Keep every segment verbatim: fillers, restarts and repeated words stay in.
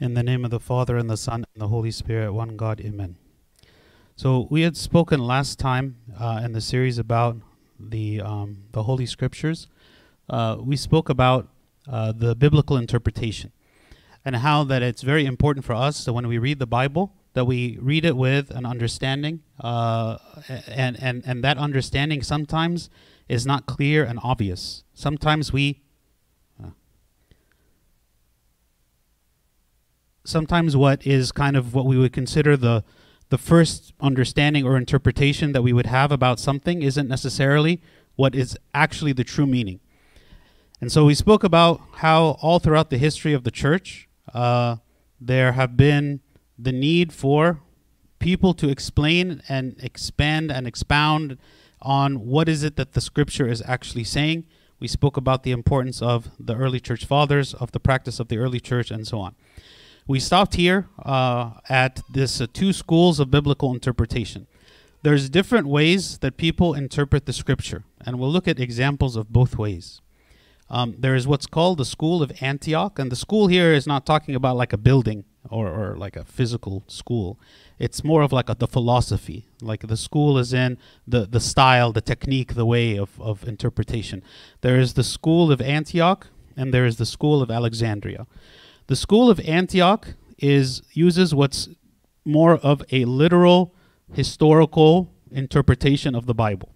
In the name of the Father, and the Son, and the Holy Spirit, one God, amen. So we had spoken last time uh, in the series about the, um, the Holy Scriptures. Uh, we spoke about uh, the biblical interpretation and how that it's very important for us that when we read the Bible, that we read it with an understanding, uh, and, and, and that understanding sometimes is not clear and obvious. Sometimes we... Uh, sometimes what is kind of what we would consider the, the first understanding or interpretation that we would have about something isn't necessarily what is actually the true meaning. And so we spoke about how all throughout the history of the church, uh, there have been the need for people to explain and expand and expound on what is it that the Scripture is actually saying. We spoke about the importance of the early church fathers, of the practice of the early church, and so on. We stopped here uh, at this uh, two schools of biblical interpretation. There's different ways that people interpret the Scripture, and we'll look at examples of both ways. Um, there is what's called the school of Antioch, and the school here is not talking about like a building or, or like a physical school. It's more of like a, the philosophy, like the school is in the, the style, the technique, the way of, of interpretation. There is the school of Antioch, and there is the school of Alexandria. The school of Antioch is uses what's more of a literal, historical interpretation of the Bible.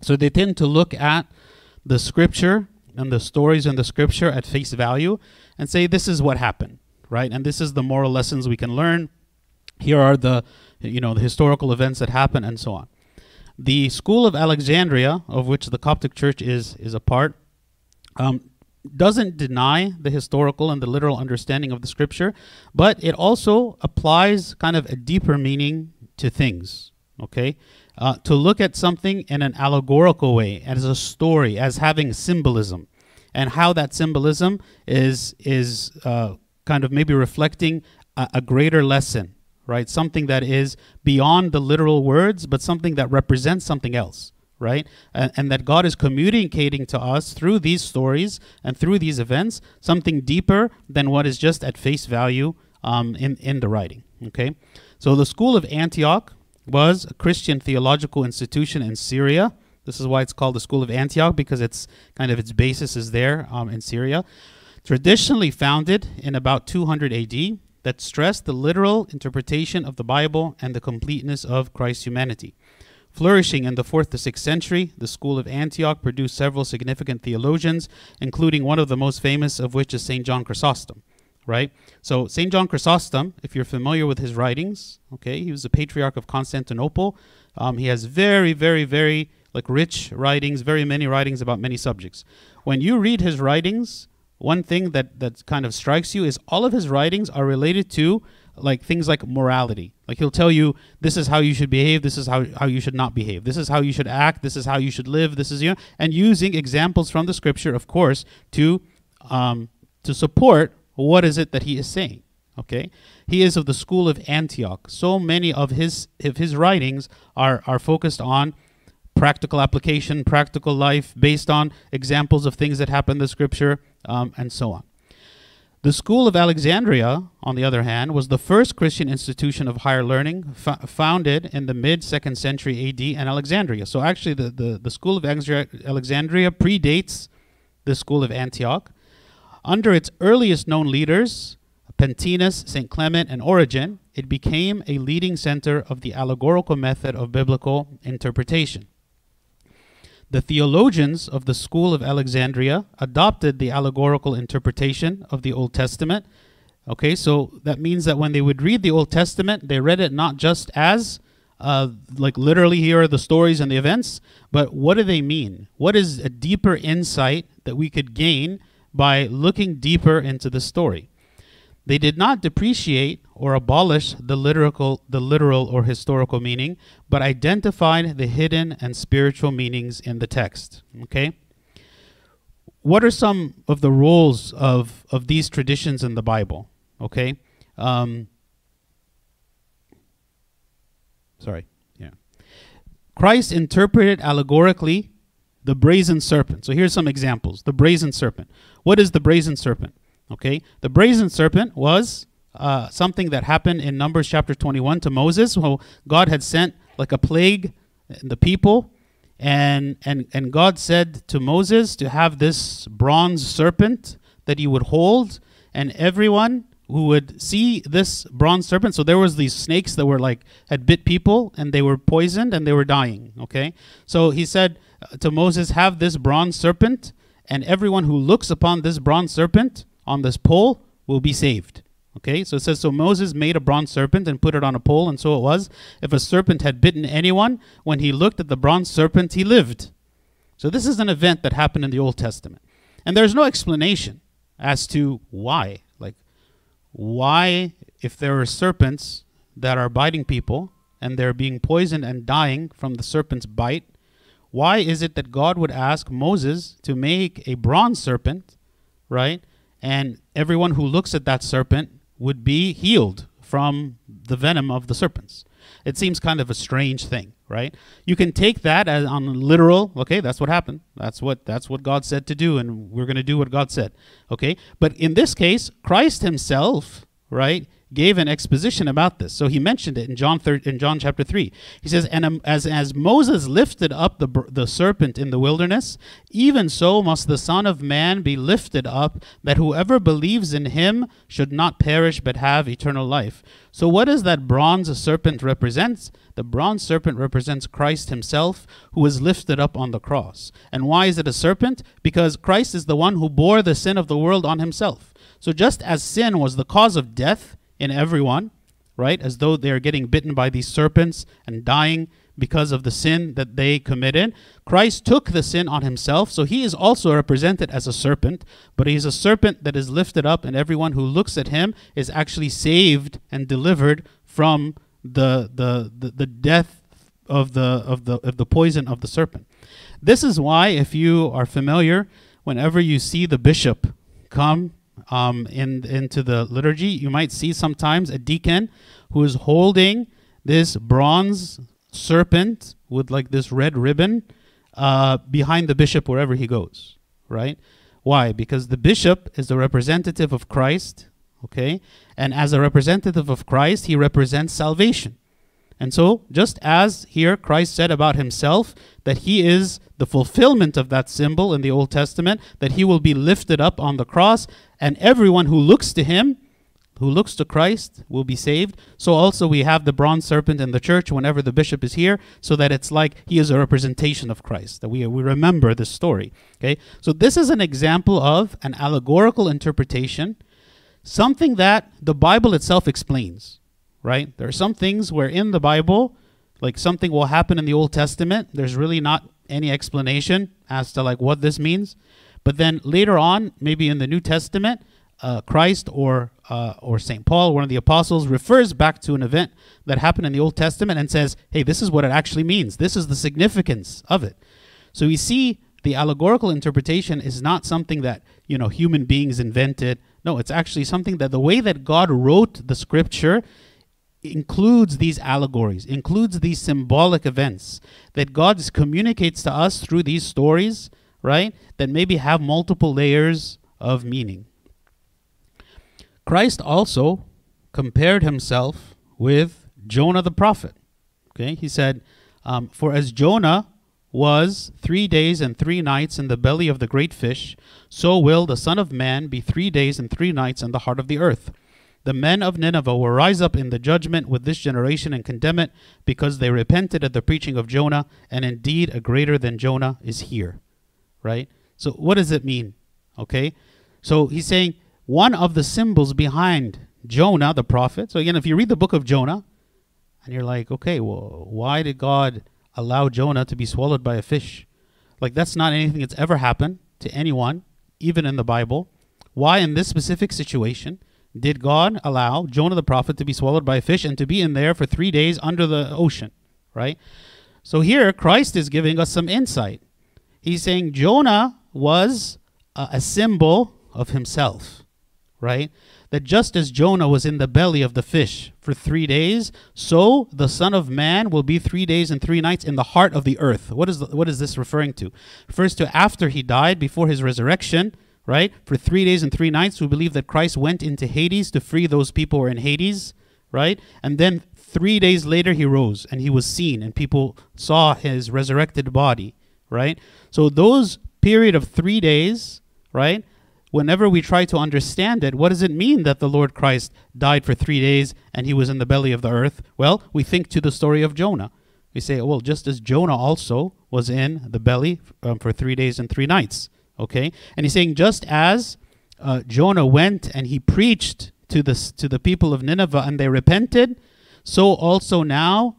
So they tend to look at the Scripture and the stories in the Scripture at face value and say, this is what happened, right? And this is the moral lessons we can learn. Here are the, you know, the historical events that happen and so on. The school of Alexandria, of which the Coptic Church is, is a part, um, doesn't deny the historical and the literal understanding of the Scripture, but it also applies kind of a deeper meaning to things, okay? Uh, to look at something in an allegorical way, as a story, as having symbolism, and how that symbolism is is uh, kind of maybe reflecting a, a greater lesson, right? Something that is beyond the literal words, but something that represents something else, right? And, and that God is communicating to us through these stories and through these events something deeper than what is just at face value um, in, in the writing, okay? So the school of Antioch was a Christian theological institution in Syria. This is why it's called the School of Antioch, because it's kind of its basis is there um, in Syria. Traditionally founded in about two hundred A D, that stressed the literal interpretation of the Bible and the completeness of Christ's humanity. Flourishing in the fourth to sixth century, the School of Antioch produced several significant theologians, including one of the most famous of which is Saint John Chrysostom. Right? So Saint John Chrysostom, if you're familiar with his writings, okay, he was the patriarch of Constantinople. Um, he has very, very, very like rich writings, very many writings about many subjects. When you read his writings, one thing that, that kind of strikes you is all of his writings are related to like things like morality. Like he'll tell you, this is how you should behave, this is how, how you should not behave, this is how you should act, this is how you should live, this is, you know, and using examples from the Scripture, of course, to, um, to support what is it that he is saying, okay? He is of the school of Antioch. So many of his, of his writings are, are focused on practical application, practical life, based on examples of things that happen in the Scripture, um, and so on. The School of Alexandria, on the other hand, was the first Christian institution of higher learning founded in the mid-second century A D in Alexandria. So actually the, the, the School of Alexandria predates the School of Antioch. Under its earliest known leaders, Pentinus, Saint Clement, and Origen, it became a leading center of the allegorical method of biblical interpretation. The theologians of the School of Alexandria adopted the allegorical interpretation of the Old Testament. Okay, so that means that when they would read the Old Testament, they read it not just as Uh, like literally here are the stories and the events, but what do they mean? What is a deeper insight that we could gain by looking deeper into the story? They did not depreciate or abolish the literal, the literal or historical meaning, but identified the hidden and spiritual meanings in the text, okay? What are some of the roles of, of these traditions in the Bible, okay? Um, sorry, yeah. Christ interpreted allegorically the brazen serpent. So here's some examples. The brazen serpent. What is the brazen serpent? Okay, the brazen serpent was uh, something that happened in Numbers chapter twenty-one to Moses, who God had sent like a plague in the people, and and and God said to Moses to have this bronze serpent that he would hold, and everyone who would see this bronze serpent. So there was these snakes that were like, had bit people, and they were poisoned and they were dying, okay? So he said to Moses, have this bronze serpent, and everyone who looks upon this bronze serpent on this pole will be saved, okay? So it says, so Moses made a bronze serpent and put it on a pole, and so it was. If a serpent had bitten anyone, when he looked at the bronze serpent, he lived. So this is an event that happened in the Old Testament. And there's no explanation as to why. Why, if there are serpents that are biting people and they're being poisoned and dying from the serpent's bite, why is it that God would ask Moses to make a bronze serpent, right? And everyone who looks at that serpent would be healed from the venom of the serpents. It seems kind of a strange thing, right? You can take that as on literal, okay, that's what happened. That's what that's what God said to do, and we're going to do what God said, okay? But in this case, Christ himself, right, gave an exposition about this. So he mentioned it in John in John chapter three. He says, and um, as as Moses lifted up the the serpent in the wilderness, even so must the Son of Man be lifted up, that whoever believes in him should not perish but have eternal life. So what does that bronze serpent represent? The bronze serpent represents Christ himself, who was lifted up on the cross. And why is it a serpent? Because Christ is the one who bore the sin of the world on himself. So just as sin was the cause of death in everyone, right, as though they are getting bitten by these serpents and dying because of the sin that they committed, Christ took the sin on himself, so he is also represented as a serpent, but he is a serpent that is lifted up, and everyone who looks at him is actually saved and delivered from the the the, the death of the of the of the poison of the serpent. This is why, if you are familiar, whenever you see the bishop come Um, in, into the liturgy, you might see sometimes a deacon who is holding this bronze serpent with like this red ribbon uh, behind the bishop wherever he goes, right? Why? Because the bishop is the representative of Christ, okay? And as a representative of Christ, he represents salvation. And so, just as here Christ said about himself that he is the fulfillment of that symbol in the Old Testament, that he will be lifted up on the cross, and everyone who looks to him, who looks to Christ, will be saved. So also we have the bronze serpent in the church whenever the bishop is here, so that it's like he is a representation of Christ, that we, we remember this story. Okay? So this is an example of an allegorical interpretation, something that the Bible itself explains. Right? There are some things where in the Bible, like something will happen in the Old Testament, there's really not any explanation as to like what this means. But then later on, maybe in the New Testament, uh, Christ or uh, or Saint Paul, one of the apostles, refers back to an event that happened in the Old Testament and says, hey, this is what it actually means. This is the significance of it. So we see the allegorical interpretation is not something that, you know, human beings invented. No, it's actually something that the way that God wrote the scripture includes these allegories, includes these symbolic events that God communicates to us through these stories, right, that maybe have multiple layers of meaning. Christ also compared himself with Jonah the prophet. Okay, he said, um, for as Jonah was three days and three nights in the belly of the great fish, so will the Son of Man be three days and three nights in the heart of the earth. The men of Nineveh will rise up in the judgment with this generation and condemn it, because they repented at the preaching of Jonah, and indeed a greater than Jonah is here. Right? So what does it mean? Okay? So he's saying one of the symbols behind Jonah, the prophet. So again, if you read the book of Jonah, and you're like, okay, well, why did God allow Jonah to be swallowed by a fish? Like, that's not anything that's ever happened to anyone, even in the Bible. Why in this specific situation did God allow Jonah the prophet to be swallowed by a fish and to be in there for three days under the ocean, right? So here, Christ is giving us some insight. He's saying Jonah was a, a symbol of himself, right? That just as Jonah was in the belly of the fish for three days, so the Son of Man will be three days and three nights in the heart of the earth. What is, the, what is this referring to? It refers to after he died, before his resurrection, right? For three days and three nights, we believe that Christ went into Hades to free those people who are in Hades, right? And then three days later, he rose and he was seen and people saw his resurrected body, right? So those period of three days, right? Whenever we try to understand it, what does it mean that the Lord Christ died for three days and he was in the belly of the earth? Well, we think to the story of Jonah. We say, well, just as Jonah also was in the belly um, for three days and three nights, okay? And he's saying just as uh, Jonah went and he preached to the, to the people of Nineveh and they repented, so also now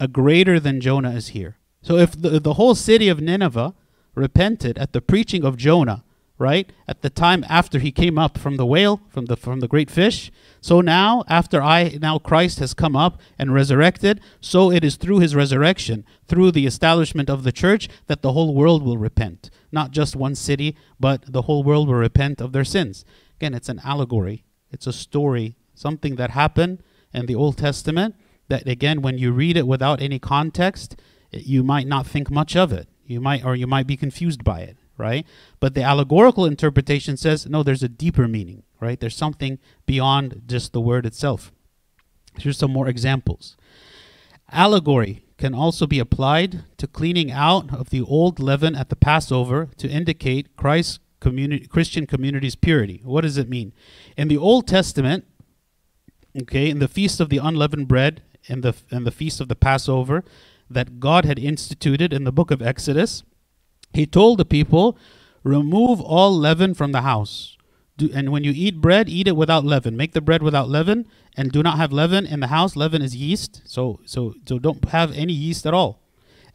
a greater than Jonah is here. So if the, the whole city of Nineveh repented at the preaching of Jonah, right, at the time after he came up from the whale, from the from the great fish, so now after I now Christ has come up and resurrected, so it is through his resurrection, through the establishment of the church, that the whole world will repent. Not just one city, but the whole world will repent of their sins. Again, it's an allegory, it's a story, something that happened in the Old Testament that, again, when you read it without any context, it, you might not think much of it, you might or you might be confused by it, right? But the allegorical interpretation says, no, there's a deeper meaning, right? There's something beyond just the word itself. Here's some more examples. Allegory can also be applied to cleaning out of the old leaven at the Passover to indicate Christ's communi- Christian community's purity. What does it mean? In the Old Testament, okay, in the Feast of the Unleavened Bread and the, and the Feast of the Passover that God had instituted in the book of Exodus, he told the people, remove all leaven from the house. Do, and when you eat bread, eat it without leaven. Make the bread without leaven and do not have leaven in the house. Leaven is yeast, so, so, so don't have any yeast at all.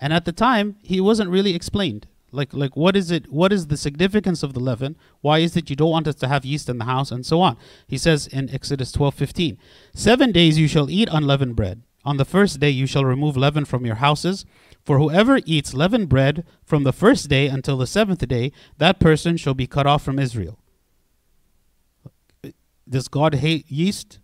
And at the time, he wasn't really explained. Like, like what is it? What is the significance of the leaven? Why is it you don't want us to have yeast in the house and so on? He says in Exodus twelve fifteen, seven days you shall eat unleavened bread. On the first day you shall remove leaven from your houses. For whoever eats leavened bread from the first day until the seventh day, that person shall be cut off from Israel. Does God hate yeast?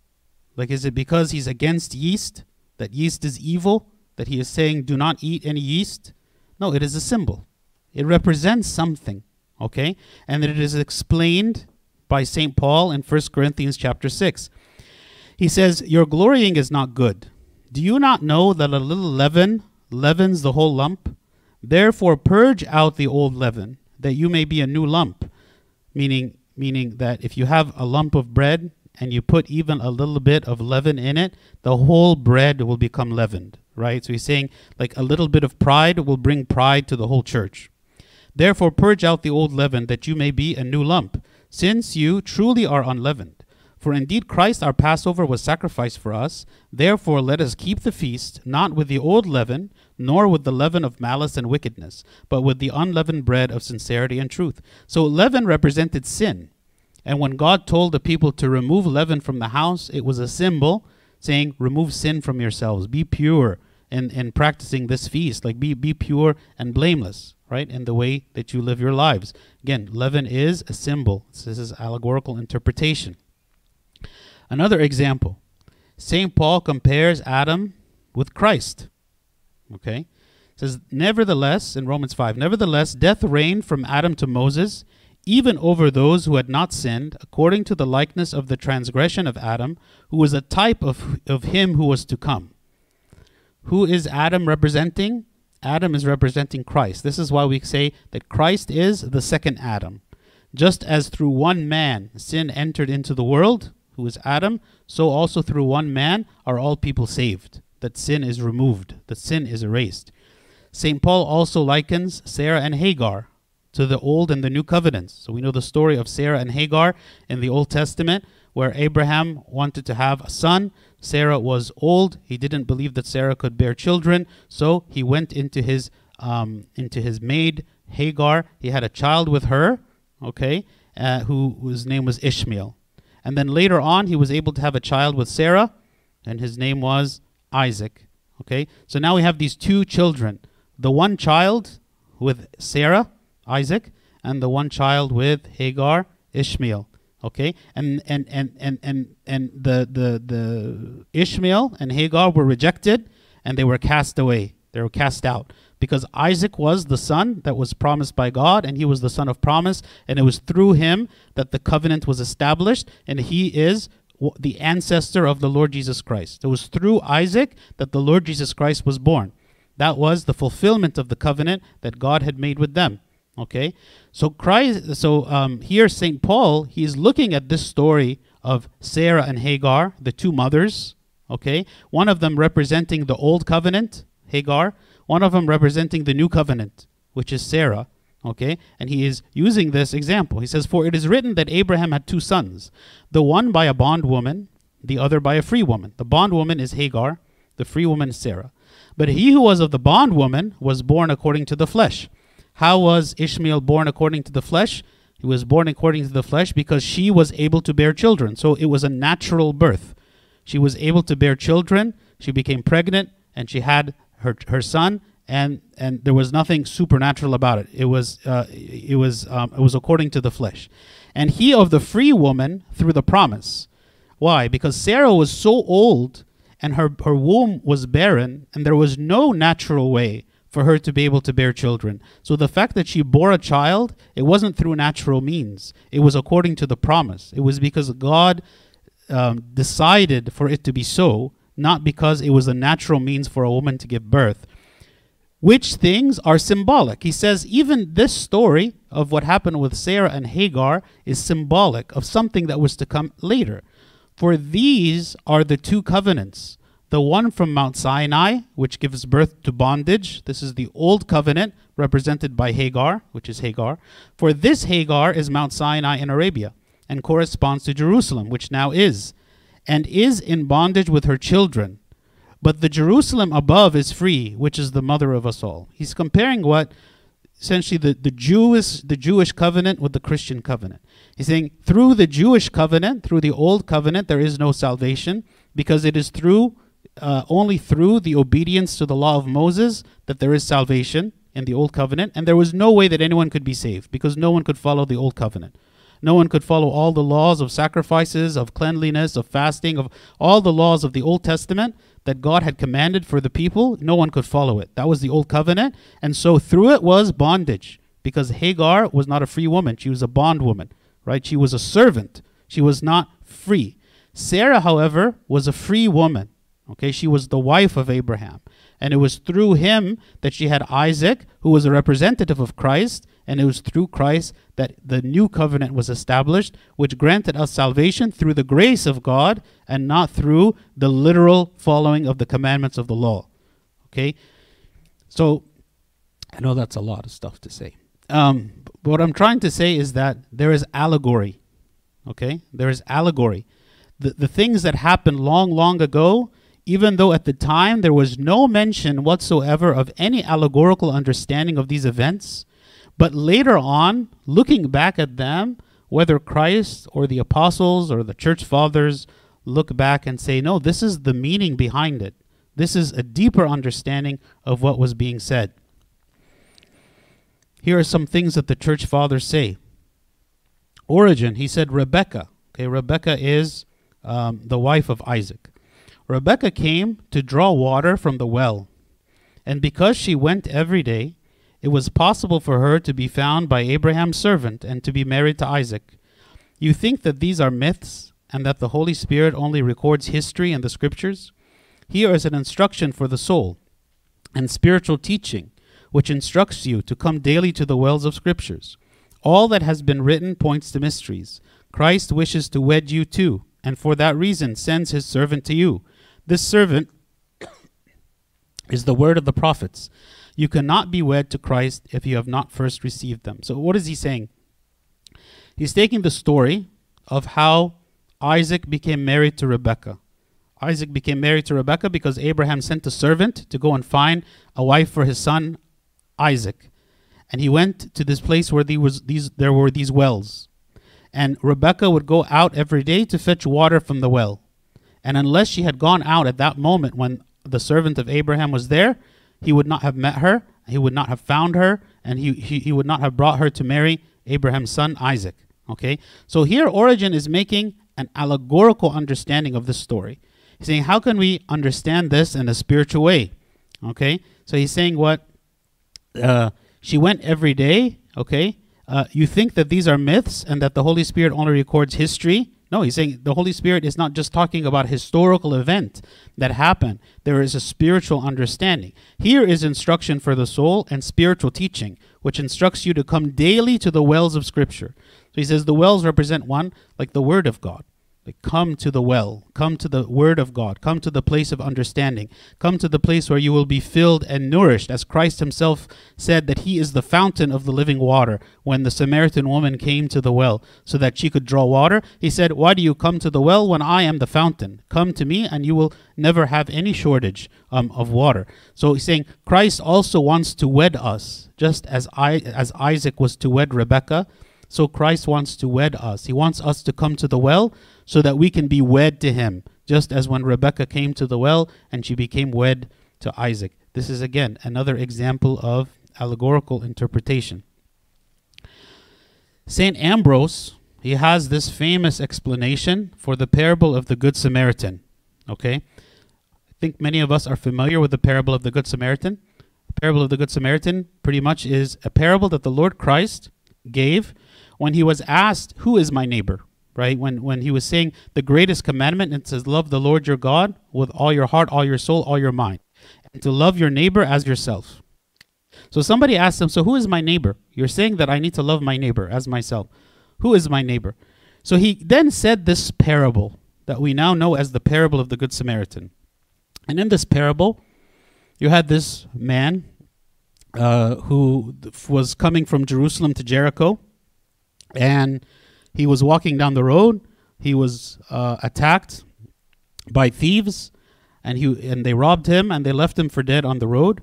Like, is it because he's against yeast, that yeast is evil, that he is saying do not eat any yeast? No, it is a symbol. It represents something, okay? And it is explained by Saint Paul in First Corinthians chapter six. He says, your glorying is not good. Do you not know that a little leaven leavens the whole lump? Therefore purge out the old leaven, that you may be a new lump. Meaning, meaning that if you have a lump of bread and you put even a little bit of leaven in it, the whole bread will become leavened, right? So he's saying like a little bit of pride will bring pride to the whole church. Therefore purge out the old leaven, that you may be a new lump, since you truly are unleavened. For indeed Christ our Passover was sacrificed for us. Therefore let us keep the feast, not with the old leaven, nor with the leaven of malice and wickedness, but with the unleavened bread of sincerity and truth. So leaven represented sin. And when God told the people to remove leaven from the house, it was a symbol saying, remove sin from yourselves. Be pure in, in practicing this feast. Like be, be pure and blameless, right, in the way that you live your lives. Again, leaven is a symbol. This is allegorical interpretation. Another example, Saint Paul compares Adam with Christ, okay? It says, nevertheless, in Romans five, nevertheless, death reigned from Adam to Moses, even over those who had not sinned, according to the likeness of the transgression of Adam, who was a type of, of him who was to come. Who is Adam representing? Adam is representing Christ. This is why we say that Christ is the second Adam. Just as through one man sin entered into the world, who is Adam, so also through one man are all people saved, that sin is removed, that sin is erased. Saint Paul also likens Sarah and Hagar to the Old and the New Covenants. So we know the story of Sarah and Hagar in the Old Testament, where Abraham wanted to have a son. Sarah was old. He didn't believe that Sarah could bear children, so he went into his, um, into his maid, Hagar. He had a child with her, okay, uh, who, whose name was Ishmael. And then later on, he was able to have a child with Sarah, and his name was Isaac. Okay, so now we have these two children, the one child with Sarah, Isaac, and the one child with Hagar, Ishmael. Okay, and and and and and and the the the Ishmael and Hagar were rejected, and they were cast away. They were cast out because Isaac was the son that was promised by God, and he was the son of promise, and it was through him that the covenant was established, and he is the ancestor of the Lord Jesus Christ. It was through Isaac that the Lord Jesus Christ was born. That was the fulfillment of the covenant that God had made with them. Okay, so Christ, so um, here Saint Paul, he is looking at this story of Sarah and Hagar, the two mothers. Okay, one of them representing the old covenant, Hagar. One of them representing the new covenant, which is Sarah. Okay, and he is using this example. He says, "For it is written that Abraham had two sons, the one by a bondwoman, the other by a free woman. The bondwoman is Hagar, the free woman is Sarah. But he who was of the bondwoman was born according to the flesh." How was Ishmael born according to the flesh? He was born according to the flesh because she was able to bear children. So it was a natural birth. She was able to bear children. She became pregnant, and she had her her son, and and there was nothing supernatural about it. It was uh, it was um, it was according to the flesh. And he of the free woman through the promise. Why? Because Sarah was so old, and her her womb was barren, and there was no natural way for her to be able to bear children. So the fact that she bore a child, it wasn't through natural means. It was according to the promise. It was because God um, decided for it to be so, not because it was a natural means for a woman to give birth, which things are symbolic. He says even this story of what happened with Sarah and Hagar is symbolic of something that was to come later. For these are the two covenants. The one from Mount Sinai, which gives birth to bondage. This is the old covenant represented by Hagar, which is Hagar. For this Hagar is Mount Sinai in Arabia and corresponds to Jerusalem, which now is, and is in bondage with her children. But the Jerusalem above is free, which is the mother of us all. He's comparing what essentially the, the, Jewish, the Jewish covenant with the Christian covenant. He's saying through the Jewish covenant, through the old covenant, there is no salvation because it is through Uh, only through the obedience to the law of Moses that there is salvation in the old covenant, and there was no way that anyone could be saved because no one could follow the old covenant. No one could follow all the laws of sacrifices, of cleanliness, of fasting, of all the laws of the Old Testament that God had commanded for the people. No one could follow it. That was the old covenant, and so through it was bondage because Hagar was not a free woman. She was a bondwoman, right? She was a servant. She was not free. Sarah, however, was a free woman. Okay, she was the wife of Abraham, and it was through him that she had Isaac, who was a representative of Christ, and it was through Christ that the new covenant was established, which granted us salvation through the grace of God and not through the literal following of the commandments of the law. Okay, so I know that's a lot of stuff to say. Um, but what I'm trying to say is that there is allegory. Okay, there is allegory. The, the things that happened long, long ago, even though at the time there was no mention whatsoever of any allegorical understanding of these events, but later on, looking back at them, whether Christ or the apostles or the church fathers look back and say, no, this is the meaning behind it. This is a deeper understanding of what was being said. Here are some things that the church fathers say. Origen, he said Rebecca. Okay, Rebecca is um, the wife of Isaac. Rebecca came to draw water from the well, and because she went every day, it was possible for her to be found by Abraham's servant and to be married to Isaac. You think that these are myths and that the Holy Spirit only records history and the scriptures? Here is an instruction for the soul and spiritual teaching, which instructs you to come daily to the wells of scriptures. All that has been written points to mysteries. Christ wishes to wed you too, and for that reason sends his servant to you. This servant is the word of the prophets. You cannot be wed to Christ if you have not first received them. So what is he saying? He's taking the story of how Isaac became married to Rebekah. Isaac became married to Rebekah because Abraham sent a servant to go and find a wife for his son Isaac. And he went to this place where there, was these, there were these wells. And Rebekah would go out every day to fetch water from the well. And unless she had gone out at that moment when the servant of Abraham was there, he would not have met her, he would not have found her, and he, he, he would not have brought her to marry Abraham's son, Isaac. Okay, so here Origen is making an allegorical understanding of this story. He's saying, how can we understand this in a spiritual way? Okay, so he's saying what? Uh, she went every day, okay? Uh, you think that these are myths and that the Holy Spirit only records history? No, he's saying the Holy Spirit is not just talking about historical event that happened. There is a spiritual understanding. Here is instruction for the soul and spiritual teaching, which instructs you to come daily to the wells of Scripture. So he says the wells represent one, like the Word of God. Like, come to the well, come to the Word of God, come to the place of understanding, come to the place where you will be filled and nourished, as Christ himself said that he is the fountain of the living water. When the Samaritan woman came to the well so that she could draw water, he said, why do you come to the well when I am the fountain? Come to me and you will never have any shortage um, of water. So he's saying Christ also wants to wed us, just as I, as Isaac was to wed Rebekah. So Christ wants to wed us. He wants us to come to the well so that we can be wed to him, just as when Rebekah came to the well and she became wed to Isaac. This is, again, another example of allegorical interpretation. Saint Ambrose, he has this famous explanation for the parable of the Good Samaritan. Okay, I think many of us are familiar with the parable of the Good Samaritan. The parable of the Good Samaritan pretty much is a parable that the Lord Christ gave when he was asked, who is my neighbor? Right? When, when he was saying the greatest commandment, it says, love the Lord your God with all your heart, all your soul, all your mind, and to love your neighbor as yourself. So somebody asked him, so who is my neighbor? You're saying that I need to love my neighbor as myself. Who is my neighbor? So he then said this parable that we now know as the parable of the Good Samaritan. And in this parable, you had this man uh, who was coming from Jerusalem to Jericho, and he was walking down the road. He was uh, attacked by thieves, and he and they robbed him, and they left him for dead on the road.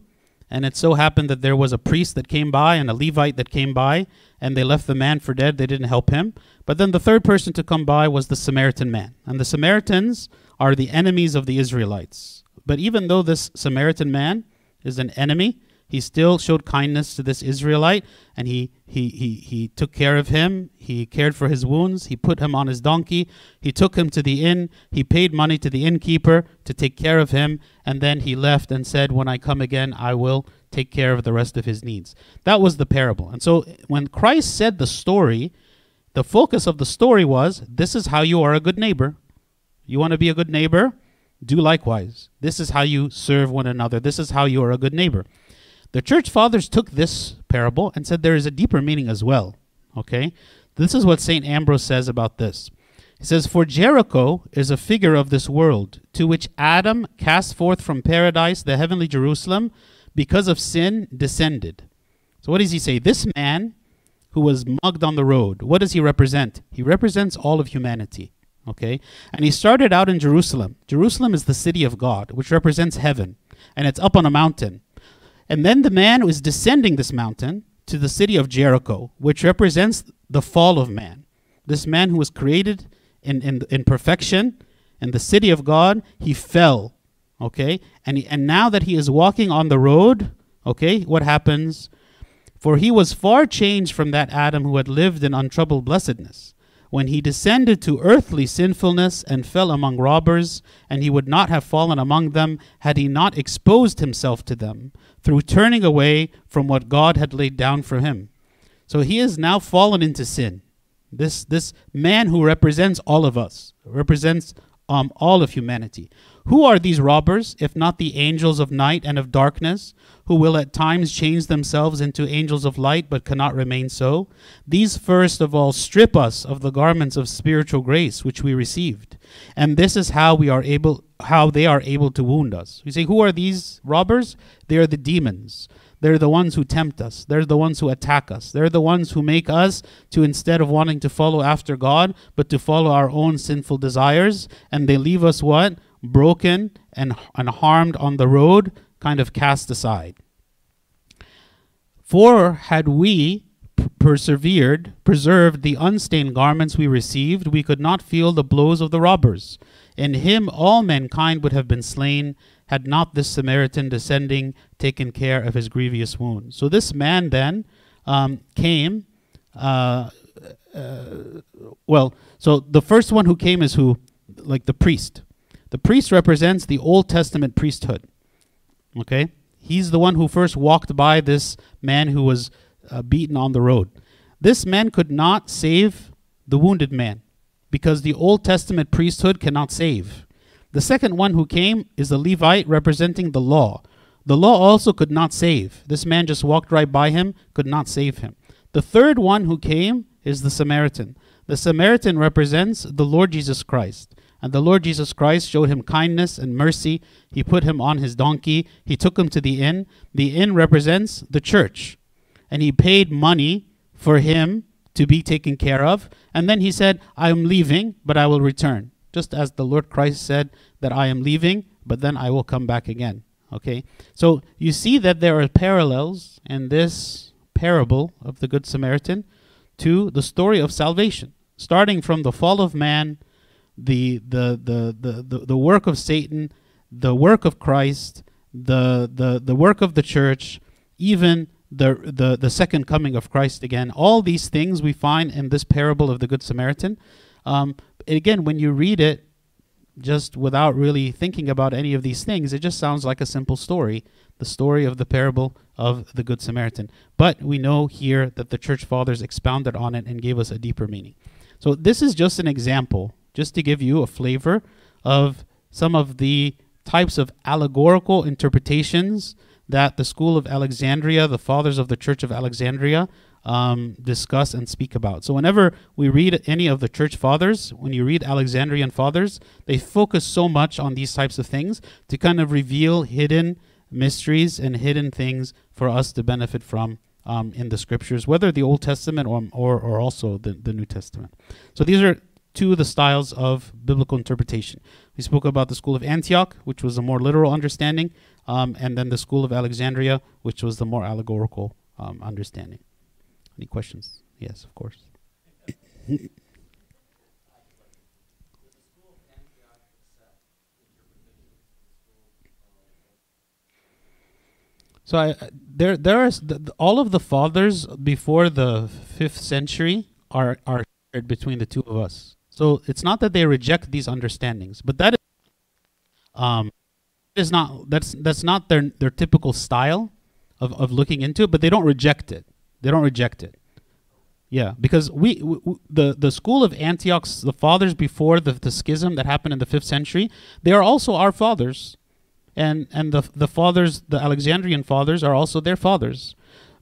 And it so happened that there was a priest that came by and a Levite that came by, and they left the man for dead. They didn't help him. But then the third person to come by was the Samaritan man. And the Samaritans are the enemies of the Israelites. But even though this Samaritan man is an enemy, he still showed kindness to this Israelite, and he, he, he, he took care of him. He cared for his wounds. He put him on his donkey. He took him to the inn. He paid money to the innkeeper to take care of him, and then he left and said, when I come again, I will take care of the rest of his needs. That was the parable. And so when Christ said the story, the focus of the story was, this is how you are a good neighbor. You want to be a good neighbor? Do likewise. This is how you serve one another. This is how you are a good neighbor. The church fathers took this parable and said there is a deeper meaning as well, okay? This is what Saint Ambrose says about this. He says, for Jericho is a figure of this world to which Adam, cast forth from paradise, the heavenly Jerusalem, because of sin, descended. So what does he say? This man who was mugged on the road, what does he represent? He represents all of humanity, okay? And he started out in Jerusalem. Jerusalem is the city of God, which represents heaven, and it's up on a mountain. And then the man was descending this mountain to the city of Jericho, which represents the fall of man. This man who was created in, in, in perfection, in the city of God, he fell, okay? And, he, and now that he is walking on the road, okay, what happens? For he was far changed from that Adam who had lived in untroubled blessedness, when he descended to earthly sinfulness and fell among robbers, and he would not have fallen among them had he not exposed himself to them through turning away from what God had laid down for him. So he is now fallen into sin. This, this man who represents all of us, represents um, all of humanity. Who are these robbers, if not the angels of night and of darkness, who will at times change themselves into angels of light, but cannot remain so? These first of all strip us of the garments of spiritual grace which we received, and this is how we are able, how they are able to wound us. You say, who are these robbers? They are the demons. They're the ones who tempt us. They're the ones who attack us. They're the ones who make us to, instead of wanting to follow after God, but to follow our own sinful desires, and they leave us what? Broken and, and harmed on the road, kind of cast aside. For had we persevered, preserved the unstained garments we received, we could not feel the blows of the robbers. In him all mankind would have been slain, had not this Samaritan descending taken care of his grievous wound. So this man then um, came, uh, uh, well, so the first one who came is who? Like the priest. The priest represents the Old Testament priesthood. Okay, He's the one who first walked by this man who was uh, beaten on the road. This man could not save the wounded man because the Old Testament priesthood cannot save. The second one who came is the Levite representing the law. The law also could not save. This man just walked right by him, could not save him. The third one who came is the Samaritan. The Samaritan represents the Lord Jesus Christ. And the Lord Jesus Christ showed him kindness and mercy. He put him on his donkey. He took him to the inn. The inn represents the church. And he paid money for him to be taken care of. And then he said, I am leaving, but I will return. Just as the Lord Christ said that I am leaving, but then I will come back again. Okay, so you see that there are parallels in this parable of the Good Samaritan to the story of salvation, starting from the fall of man, the the the the the, the work of Satan, the work of Christ, the the the work of the church, even the the the second coming of Christ again. All these things we find in this parable of the Good Samaritan. Um, again, when you read it, just without really thinking about any of these things, it just sounds like a simple story, the story of the parable of the Good Samaritan. But we know here that the Church Fathers expounded on it and gave us a deeper meaning. So this is just an example, just to give you a flavor of some of the types of allegorical interpretations that the School of Alexandria, the Fathers of the Church of Alexandria, um, discuss and speak about. So whenever we read any of the Church Fathers, when you read Alexandrian Fathers, they focus so much on these types of things to kind of reveal hidden mysteries and hidden things for us to benefit from um, in the Scriptures, whether the Old Testament or, or, or also the, the New Testament. So these are two of the styles of biblical interpretation. We spoke about the School of Antioch, which was a more literal understanding, um, and then the School of Alexandria, which was the more allegorical um, understanding. Any questions? Yes, of course. So I, there, there are th all of the fathers before the fifth century are are shared between the two of us. So it's not that they reject these understandings, but that is, um, is not that's that's not their their typical style of of looking into it. But they don't reject it. They don't reject it. Yeah, because we, we, we the the school of Antioch, the fathers before the the schism that happened in the fifth century, they are also our fathers. And and the the fathers, the Alexandrian fathers, are also their fathers,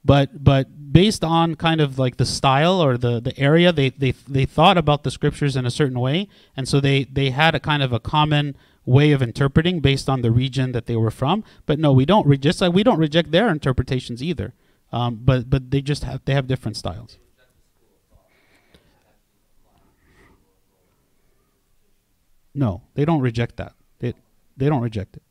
but but based on kind of like the style or the the area, they they they thought about the scriptures in a certain way, and so they they had a kind of a common way of interpreting based on the region that they were from. But no, we don't reject. Like we don't reject their interpretations either. Um, but but they just have they have different styles. No, they don't reject that. They they don't reject it.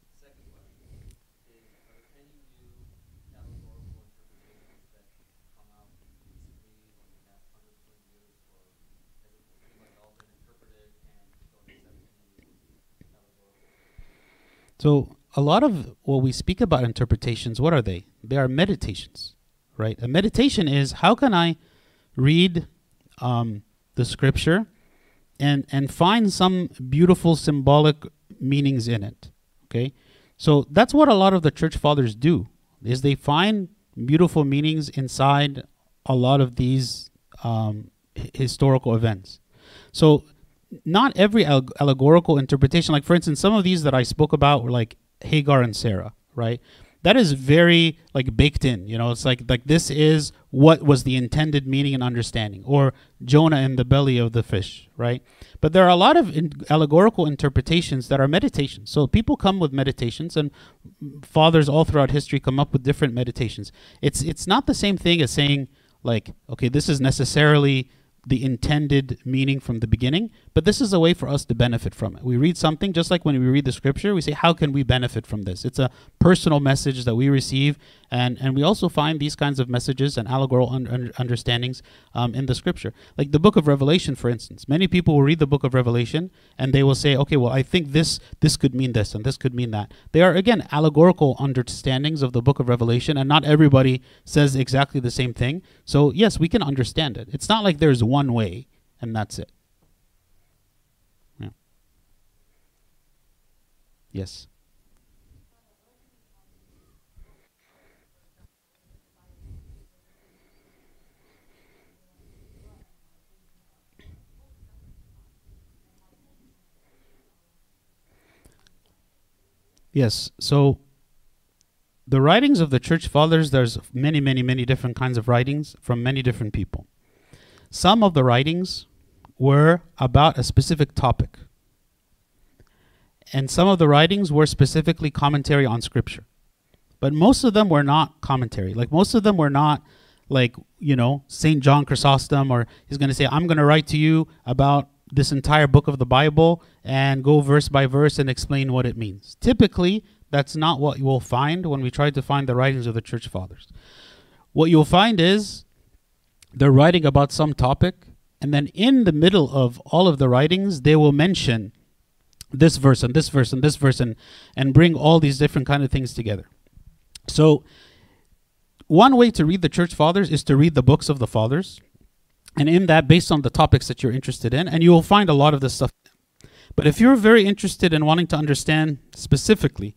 So a lot of what we speak about interpretations, what are they? They are meditations, right? A meditation is how can I read um, the scripture and, and find some beautiful symbolic meanings in it, okay? So that's what a lot of the church fathers do, is they find beautiful meanings inside a lot of these um, historical events. So not every allegorical interpretation, like for instance, some of these that I spoke about were like Hagar and Sarah, right? That is very like baked in, you know, it's like like this is what was the intended meaning and understanding, or Jonah in the belly of the fish, right? But there are a lot of in allegorical interpretations that are meditations. So people come with meditations, and fathers all throughout history come up with different meditations. It's, it's not the same thing as saying like, okay, this is necessarily the intended meaning from the beginning, but this is a way for us to benefit from it. We read something, just like when we read the scripture, we say, how can we benefit from this? It's a personal message that we receive, and, and we also find these kinds of messages and allegorical un un understandings um, in the scripture. Like the book of Revelation, for instance. Many people will read the book of Revelation, and they will say, okay, well, I think this, this could mean this, and this could mean that. They are, again, allegorical understandings of the book of Revelation, and not everybody says exactly the same thing. So, yes, we can understand it. It's not like there's one way, and that's it. Yeah. Yes. Yes, so the writings of the church fathers, there's many, many, many different kinds of writings from many different people. Some of the writings were about a specific topic, and some of the writings were specifically commentary on scripture. But most of them were not commentary. Like most of them were not like, you know, Saint John Chrysostom, or he's going to say, I'm going to write to you about this entire book of the Bible and go verse by verse and explain what it means. Typically, that's not what you will find when we try to find the writings of the church fathers. What you'll find is they're writing about some topic, and then in the middle of all of the writings, they will mention this verse and this verse and this verse and, and bring all these different kind of things together. So one way to read the church fathers is to read the books of the fathers, and in that, based on the topics that you're interested in, and you will find a lot of this stuff. But if you're very interested in wanting to understand specifically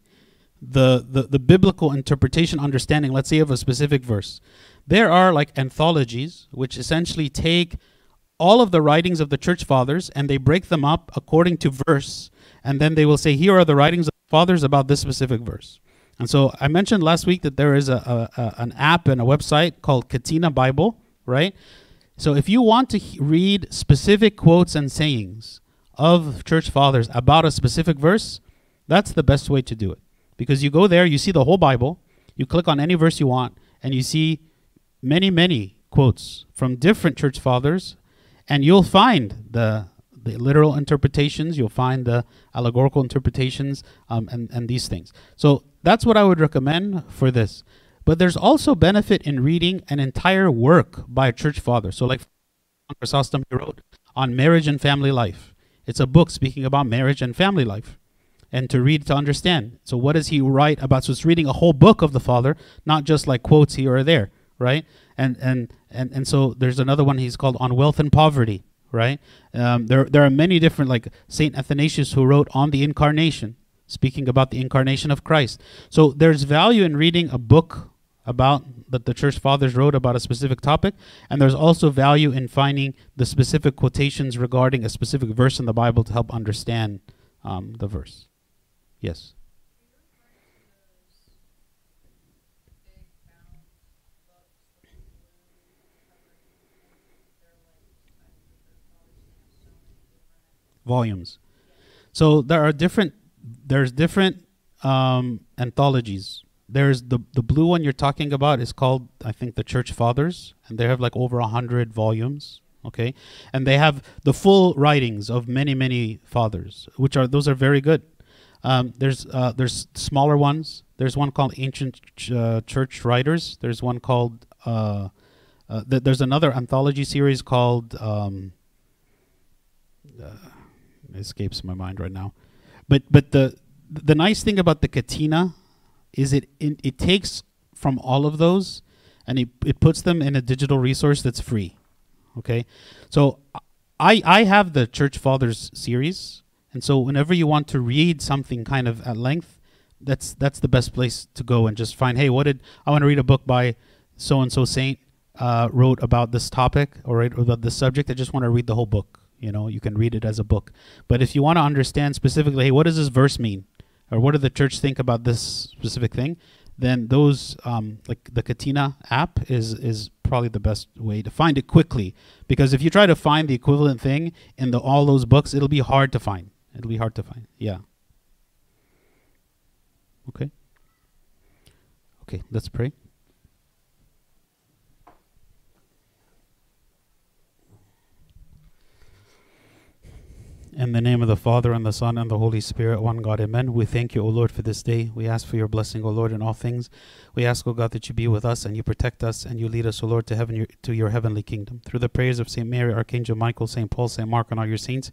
the, the, the biblical interpretation understanding, let's say, of a specific verse, there are like anthologies which essentially take all of the writings of the church fathers and they break them up according to verse, and then they will say, here are the writings of the fathers about this specific verse. And so I mentioned last week that there is a, a, a an app and a website called Catena Bible, right? So if you want to read specific quotes and sayings of church fathers about a specific verse, that's the best way to do it. Because you go there, you see the whole Bible, you click on any verse you want, and you see many, many quotes from different church fathers, and you'll find the, the literal interpretations, you'll find the allegorical interpretations, um, and, and these things. So that's what I would recommend for this. But there's also benefit in reading an entire work by a church father. So like Chrysostom, he wrote on marriage and family life. It's a book speaking about marriage and family life, and to read to understand. So what does he write about? So it's reading a whole book of the father, not just like quotes here or there, right? And and and, and so there's another one he's called on wealth and poverty, right? Um, there, there are many different, like Saint Athanasius, who wrote on the incarnation, speaking about the incarnation of Christ. So there's value in reading a book about that the church fathers wrote about a specific topic, and there's also value in finding the specific quotations regarding a specific verse in the Bible to help understand um, the verse. Yes? Volumes. So there are different, there's different um, anthologies. There's the, the blue one you're talking about is called, I think, the Church Fathers, and they have like over a hundred volumes, okay? And they have the full writings of many, many fathers, which are, those are very good. Um, there's, uh, there's smaller ones. There's one called Ancient Ch uh, Church Writers. There's one called, uh, uh, th there's another anthology series called, um, uh, it escapes my mind right now. But, but the, the nice thing about the Catena is it, it it takes from all of those and it, it puts them in a digital resource that's free, okay? So I, I have the Church Fathers series, and so whenever you want to read something kind of at length, that's that's the best place to go and just find, hey, what did, I want to read a book by so-and-so saint uh, wrote about this topic or about this subject. I just want to read the whole book. You know, you can read it as a book. But if you want to understand specifically, hey, what does this verse mean? Or what did the church think about this specific thing? Then those, um, like the Catena app is, is probably the best way to find it quickly. Because if you try to find the equivalent thing in the, all those books, it'll be hard to find. It'll be hard to find, yeah. Okay. Okay, let's pray. In the name of the Father, and the Son, and the Holy Spirit, one God, amen. We thank you, O Lord, for this day. We ask for your blessing, O Lord, in all things. We ask, O God, that you be with us, and you protect us, and you lead us, O Lord, to heaven, your, to your heavenly kingdom. Through the prayers of Saint Mary, Archangel Michael, Saint Paul, Saint Mark, and all your saints,